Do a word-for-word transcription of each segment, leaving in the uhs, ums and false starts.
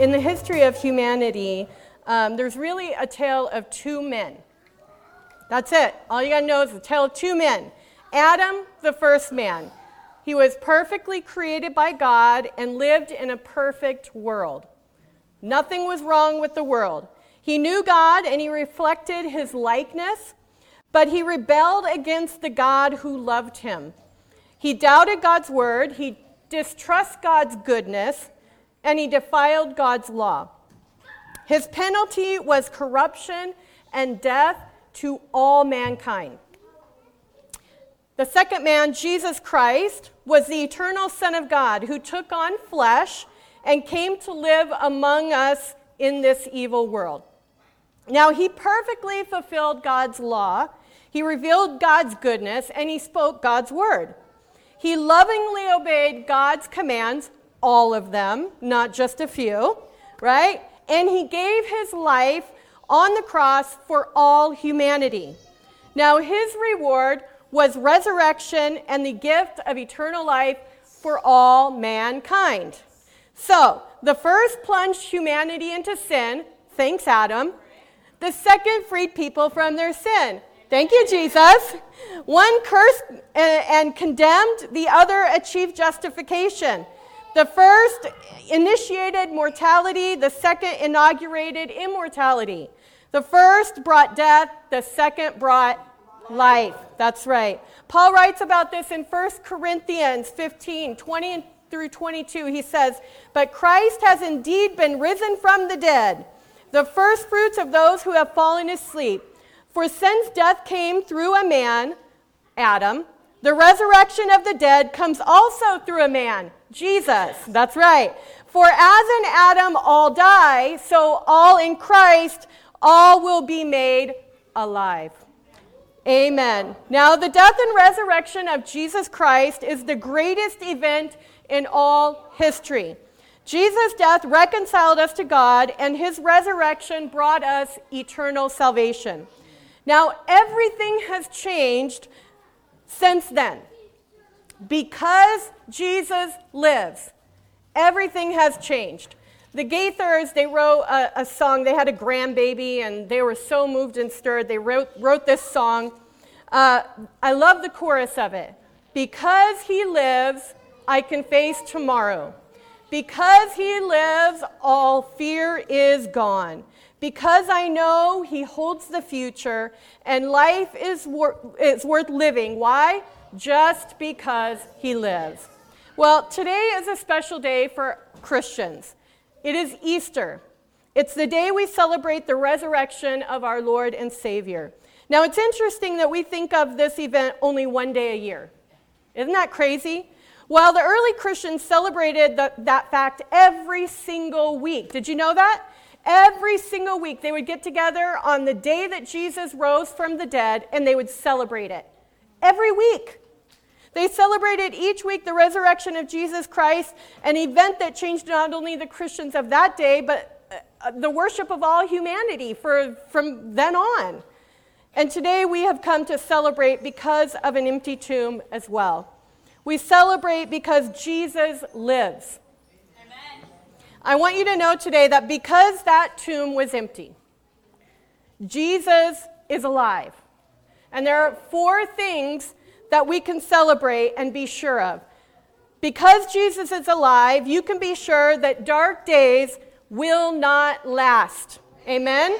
in the history of humanity, um, there's really a tale of two men. That's it. All you got to know is the tale of two men. Adam, the first man, he was perfectly created by God and lived in a perfect world. Nothing was wrong with the world. He knew God and he reflected his likeness, but he rebelled against the God who loved him. He doubted God's word, he distrusted God's goodness, and he defiled God's law. His penalty was corruption and death to all mankind. The second man, Jesus Christ, was the eternal Son of God who took on flesh and came to live among us in this evil world. Now, he perfectly fulfilled God's law, he revealed God's goodness, and he spoke God's word. He lovingly obeyed God's commands, all of them, not just a few, right? And he gave his life on the cross for all humanity. Now, his reward was resurrection and the gift of eternal life for all mankind. So, the first plunged humanity into sin, thanks Adam. The second freed people from their sin. Thank you, Jesus. One cursed and condemned, the other achieved justification. The first initiated mortality, the second inaugurated immortality. The first brought death, the second brought life. That's right. Paul writes about this in First Corinthians fifteen, twenty through twenty-two. He says, "But Christ has indeed been risen from the dead, the first fruits of those who have fallen asleep. For since death came through a man, Adam, the resurrection of the dead comes also through a man, Jesus." That's right. "For as in Adam all die, so all in Christ, all will be made alive." Amen. Now, the death and resurrection of Jesus Christ is the greatest event in all history. Jesus' death reconciled us to God, and his resurrection brought us eternal salvation. Now, everything has changed since then. Because Jesus lives, everything has changed. The Gaithers, they wrote a, a song. They had a grandbaby, and they were so moved and stirred. They wrote, wrote this song. Uh, I love the chorus of it. Because he lives, I can face tomorrow. Because he lives, all fear is gone. Because I know he holds the future, and life is, wor- is worth living. Why? Just because he lives. Well, today is a special day for Christians. It is Easter. It's the day we celebrate the resurrection of our Lord and Savior. Now, it's interesting that we think of this event only one day a year. Isn't that crazy? Well, the early Christians celebrated the, that fact every single week. Did you know that? Every single week, they would get together on the day that Jesus rose from the dead, and they would celebrate it. Every week. They celebrated each week the resurrection of Jesus Christ, an event that changed not only the Christians of that day, but the worship of all humanity for, from then on. And today we have come to celebrate because of an empty tomb as well. We celebrate because Jesus lives. Amen. I want you to know today that because that tomb was empty, Jesus is alive. And there are four things that we can celebrate and be sure of. Because Jesus is alive, you can be sure that dark days will not last. Amen?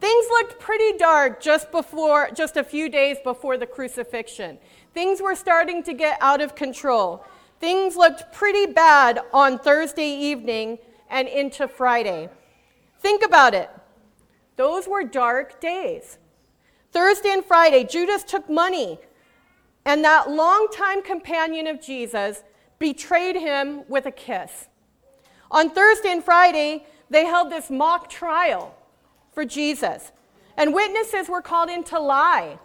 Things looked pretty dark just before, just a few days before the crucifixion. Things were starting to get out of control. Things looked pretty bad on Thursday evening and into Friday. Think about it. Those were dark days. Thursday and Friday, Judas took money, and that longtime companion of Jesus betrayed him with a kiss. On Thursday and Friday, they held this mock trial for Jesus, and witnesses were called in to lie.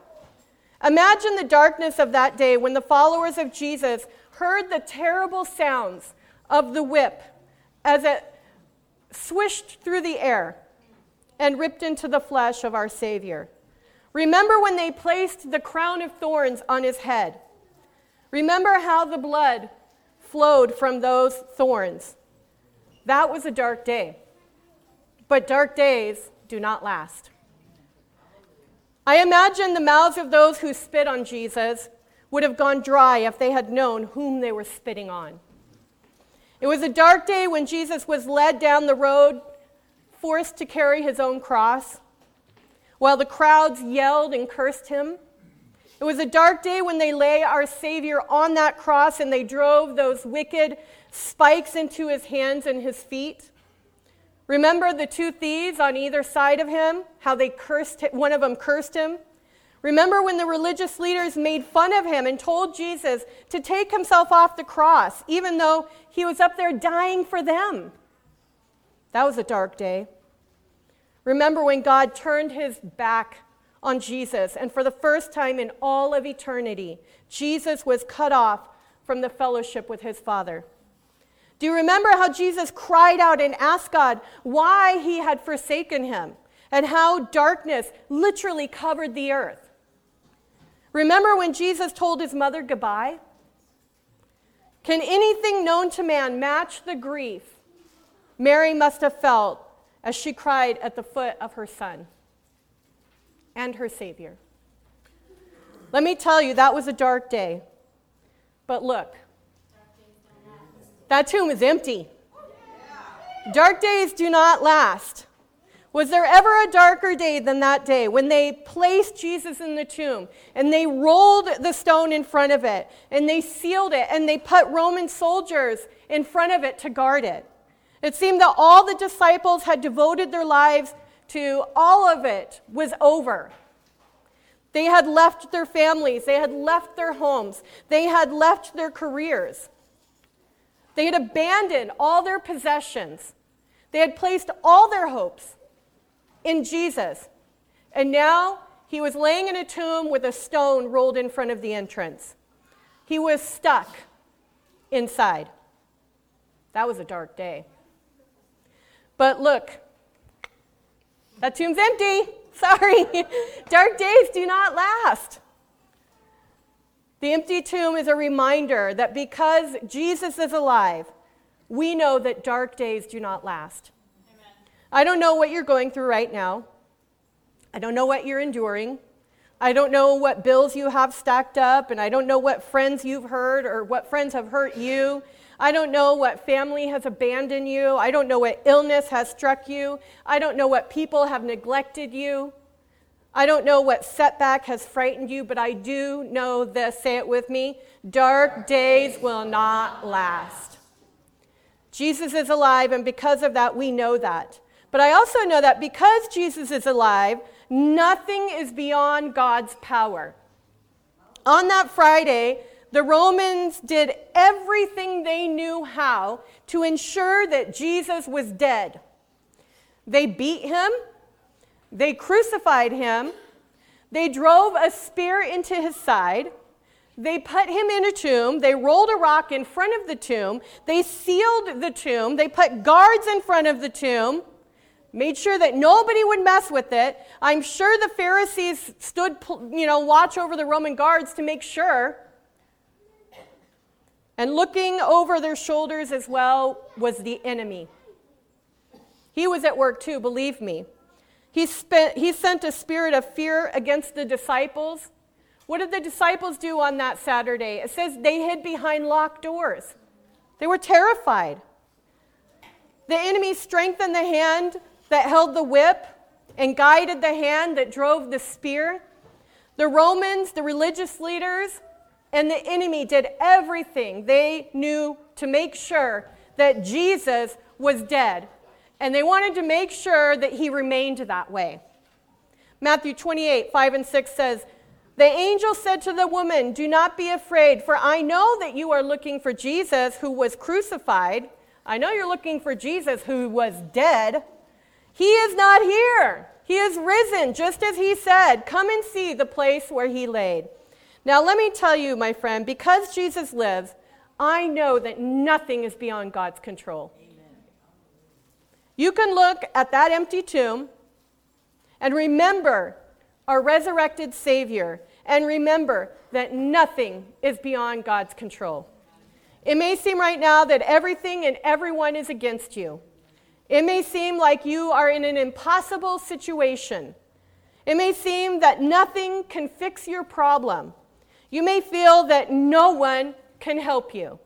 Imagine the darkness of that day when the followers of Jesus heard the terrible sounds of the whip as it swished through the air and ripped into the flesh of our Savior. Remember when they placed the crown of thorns on his head. Remember how the blood flowed from those thorns. That was a dark day. But dark days do not last. I imagine the mouths of those who spit on Jesus would have gone dry if they had known whom they were spitting on. It was a dark day when Jesus was led down the road, forced to carry his own cross, while the crowds yelled and cursed him. It was a dark day when they lay our Savior on that cross and they drove those wicked spikes into his hands and his feet. Remember the two thieves on either side of him, how they cursed him, one of them cursed him? Remember when the religious leaders made fun of him and told Jesus to take himself off the cross, even though he was up there dying for them? That was a dark day. Remember when God turned his back on Jesus, and for the first time in all of eternity, Jesus was cut off from the fellowship with his Father. Do you remember how Jesus cried out and asked God why he had forsaken him, and how darkness literally covered the earth? Remember when Jesus told his mother goodbye? Can anything known to man match the grief Mary must have felt as she cried at the foot of her son and her Savior? Let me tell you, that was a dark day. But look, that tomb is empty. Dark days do not last. Was there ever a darker day than that day when they placed Jesus in the tomb and they rolled the stone in front of it and they sealed it and they put Roman soldiers in front of it to guard it? It seemed that all the disciples had devoted their lives to, all of it was over. They had left their families. They had left their homes. They had left their careers. They had abandoned all their possessions. They had placed all their hopes in Jesus. And now he was laying in a tomb with a stone rolled in front of the entrance. He was stuck inside. That was a dark day. But look, that tomb's empty. Sorry. Dark days do not last. The empty tomb is a reminder that because Jesus is alive, we know that dark days do not last. I don't know what you're going through right now. I don't know what you're enduring. I don't know what bills you have stacked up, and I don't know what friends you've hurt or what friends have hurt you. I don't know what family has abandoned you. I don't know what illness has struck you. I don't know what people have neglected you. I don't know what setback has frightened you, but I do know this. Say it with me. Dark days will not last. Jesus is alive, and because of that, we know that. But I also know that because Jesus is alive, nothing is beyond God's power. On that Friday, the Romans did everything they knew how to ensure that Jesus was dead. They beat him. They crucified him. They drove a spear into his side. They put him in a tomb. They rolled a rock in front of the tomb. They sealed the tomb. They put guards in front of the tomb. Made sure that nobody would mess with it. I'm sure the Pharisees stood, you know, watch over the Roman guards to make sure. And looking over their shoulders as well was the enemy. He was at work too, believe me. He spent, he sent a spirit of fear against the disciples. What did the disciples do on that Saturday? It says they hid behind locked doors. They were terrified. The enemy strengthened the hand that held the whip and guided the hand that drove the spear. The Romans, the religious leaders, and the enemy did everything they knew to make sure that Jesus was dead. And they wanted to make sure that he remained that way. Matthew twenty-eight, five and six says, "The angel said to the woman, 'Do not be afraid, for I know that you are looking for Jesus who was crucified.'" I know you're looking for Jesus who was dead. "He is not here. He is risen, just as he said. Come and see the place where he laid." Now, let me tell you, my friend, because Jesus lives, I know that nothing is beyond God's control. Amen. You can look at that empty tomb and remember our resurrected Savior, and remember that nothing is beyond God's control. It may seem right now that everything and everyone is against you. It may seem like you are in an impossible situation. It may seem that nothing can fix your problem. You may feel that no one can help you.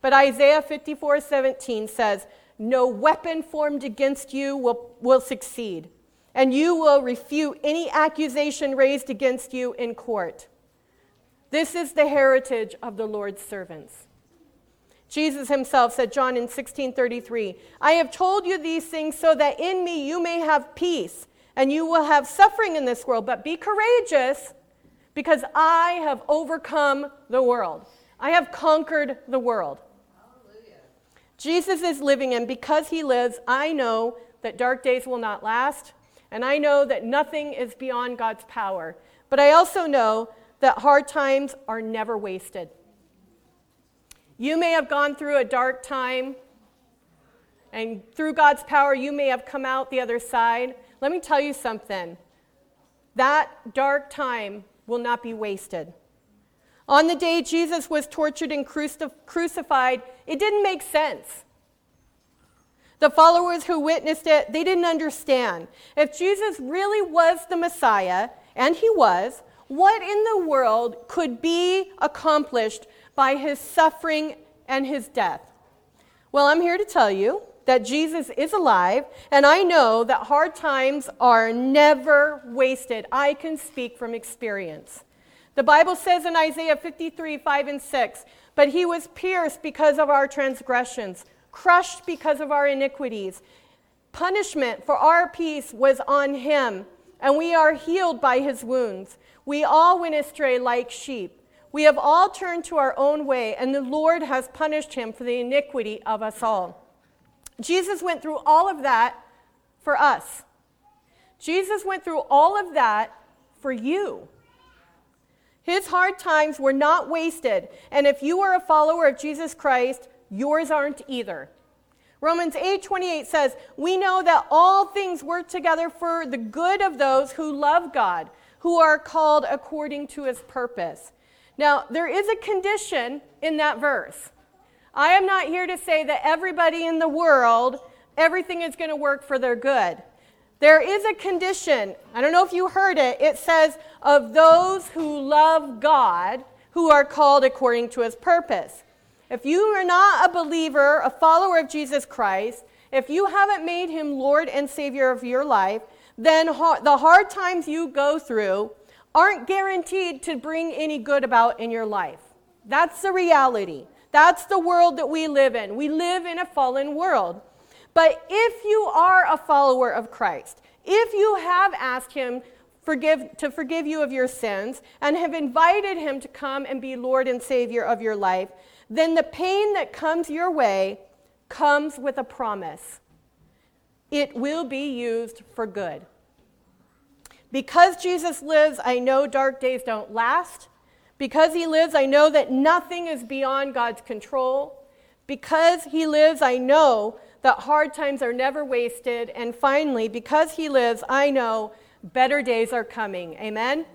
But Isaiah fifty-four seventeen says, "No weapon formed against you will, will succeed, and you will refute any accusation raised against you in court." This is the heritage of the Lord's servants. Jesus himself said, John in sixteen thirty-three, "I have told you these things so that in me you may have peace, and you will have suffering in this world, but be courageous, because I have overcome the world." I have conquered the world. Hallelujah. Jesus is living, and because he lives, I know that dark days will not last, and I know that nothing is beyond God's power. But I also know that hard times are never wasted. You may have gone through a dark time, and through God's power, you may have come out the other side. Let me tell you something. That dark time will not be wasted. On the day Jesus was tortured and crucif- crucified, it didn't make sense. The followers who witnessed it, they didn't understand. If Jesus really was the Messiah, and he was, what in the world could be accomplished by his suffering and his death? Well, I'm here to tell you that Jesus is alive, and I know that hard times are never wasted. I can speak from experience. The Bible says in Isaiah fifty-three, five and six, "But he was pierced because of our transgressions, crushed because of our iniquities. Punishment for our peace was on him, and we are healed by his wounds. We all went astray like sheep. We have all turned to our own way, and the Lord has punished him for the iniquity of us all." Jesus went through all of that for us. Jesus went through all of that for you. His hard times were not wasted, and if you are a follower of Jesus Christ, yours aren't either. Romans eight twenty-eight says, "We know that all things work together for the good of those who love God, who are called according to his purpose." Now, there is a condition in that verse. I am not here to say that everybody in the world, everything is going to work for their good. There is a condition. I don't know if you heard it. It says, "of those who love God, who are called according to his purpose." If you are not a believer, a follower of Jesus Christ, if you haven't made him Lord and Savior of your life, then the hard times you go through aren't guaranteed to bring any good about in your life. That's the reality. That's the world that we live in. We live in a fallen world. But if you are a follower of Christ, if you have asked him forgive, to forgive you of your sins and have invited him to come and be Lord and Savior of your life, then the pain that comes your way comes with a promise. It will be used for good. Because Jesus lives, I know dark days don't last. Because he lives, I know that nothing is beyond God's control. Because he lives, I know that hard times are never wasted. And finally, because he lives, I know better days are coming. Amen? Amen.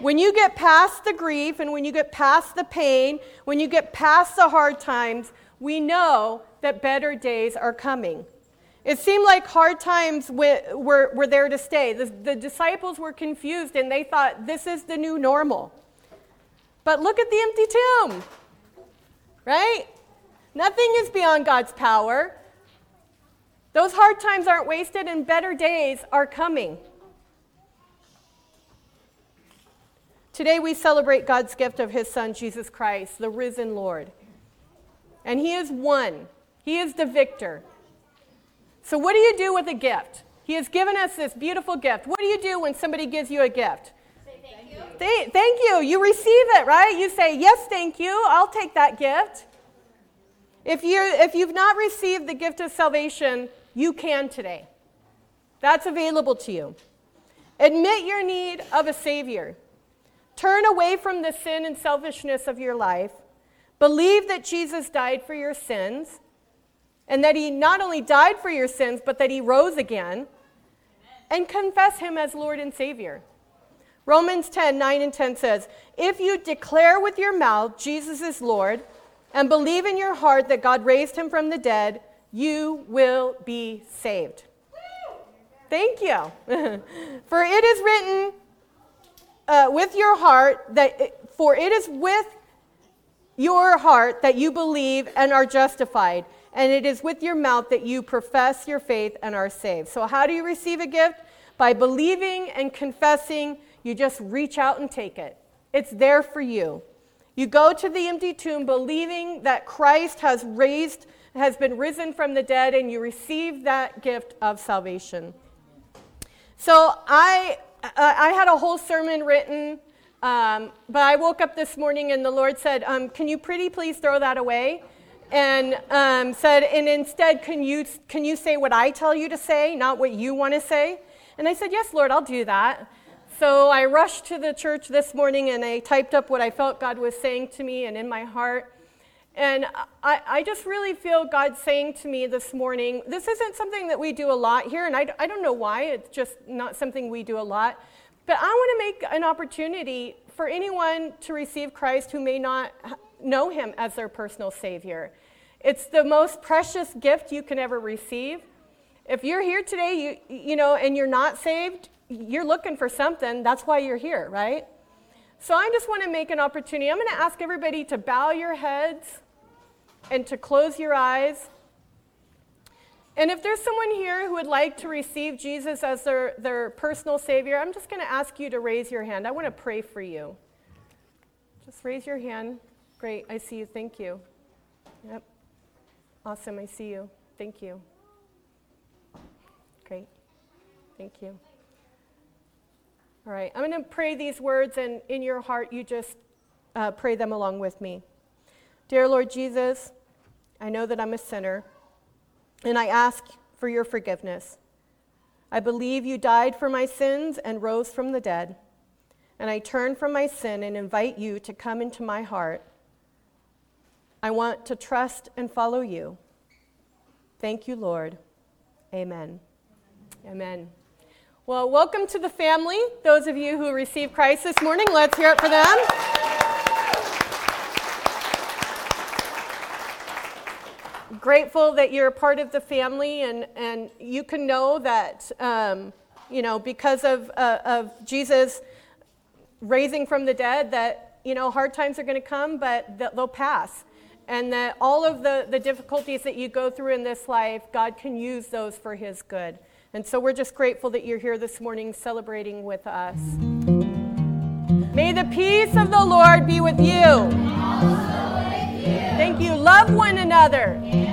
When you get past the grief and when you get past the pain, when you get past the hard times, we know that better days are coming. It seemed like hard times were, were, were there to stay. The, the disciples were confused, and they thought, this is the new normal. But look at the empty tomb, right? Nothing is beyond God's power. Those hard times aren't wasted, and better days are coming. Today we celebrate God's gift of his Son, Jesus Christ, the risen Lord. And he is one. He is the victor. So what do you do with a gift? He has given us this beautiful gift. What do you do when somebody gives you a gift? Say thank you. Th- thank you. You receive it, right? You say, yes, thank you. I'll take that gift. If, you're, if you've not received the gift of salvation, you can today. That's available to you. Admit your need of a Savior. Turn away from the sin and selfishness of your life. Believe that Jesus died for your sins. And that he not only died for your sins, but that he rose again. And confess him as Lord and Savior. Romans ten, nine and ten says, "If you declare with your mouth Jesus is Lord and believe in your heart that God raised him from the dead, you will be saved. Thank you. For it is written uh, with your heart that, it, for it is with your heart that you believe and are justified, and it is with your mouth that you profess your faith and are saved. So how do you receive a gift? By believing and confessing. You just reach out and take it. It's there for you. You go to the empty tomb believing that Christ has raised, has been risen from the dead, and you receive that gift of salvation. So I uh, I had a whole sermon written, um, but I woke up this morning and the Lord said, um, can you pretty please throw that away? And um, said, and instead, can you can you say what I tell you to say, not what you want to say? And I said, yes, Lord, I'll do that. So I rushed to the church this morning and I typed up what I felt God was saying to me and in my heart. And I, I just really feel God saying to me this morning, this isn't something that we do a lot here, and I, I don't know why, it's just not something we do a lot. But I want to make an opportunity for anyone to receive Christ who may not know him as their personal Savior. It's the most precious gift you can ever receive. If you're here today, you, you know, and you're not saved, you're looking for something. That's why you're here, right? So I just want to make an opportunity. I'm going to ask everybody to bow your heads and to close your eyes. And if there's someone here who would like to receive Jesus as their, their personal Savior, I'm just going to ask you to raise your hand. I want to pray for you. Just raise your hand. Great. I see you. Thank you. Yep. Awesome. I see you. Thank you. Great. Thank you. All right, I'm going to pray these words, and in your heart, you just uh, pray them along with me. Dear Lord Jesus, I know that I'm a sinner, and I ask for your forgiveness. I believe you died for my sins and rose from the dead, and I turn from my sin and invite you to come into my heart. I want to trust and follow you. Thank you, Lord. Amen. Amen. Well, welcome to the family. Those of you who received Christ this morning, let's hear it for them. I'm grateful that you're a part of the family, and, and you can know that, um, you know, because of uh, of Jesus raising from the dead, that, you know, hard times are going to come, but that they'll pass. And that all of the, the difficulties that you go through in this life, God can use those for his good. And so we're just grateful that you're here this morning celebrating with us. May the peace of the Lord be with you. Also with you. Thank you. Love one another.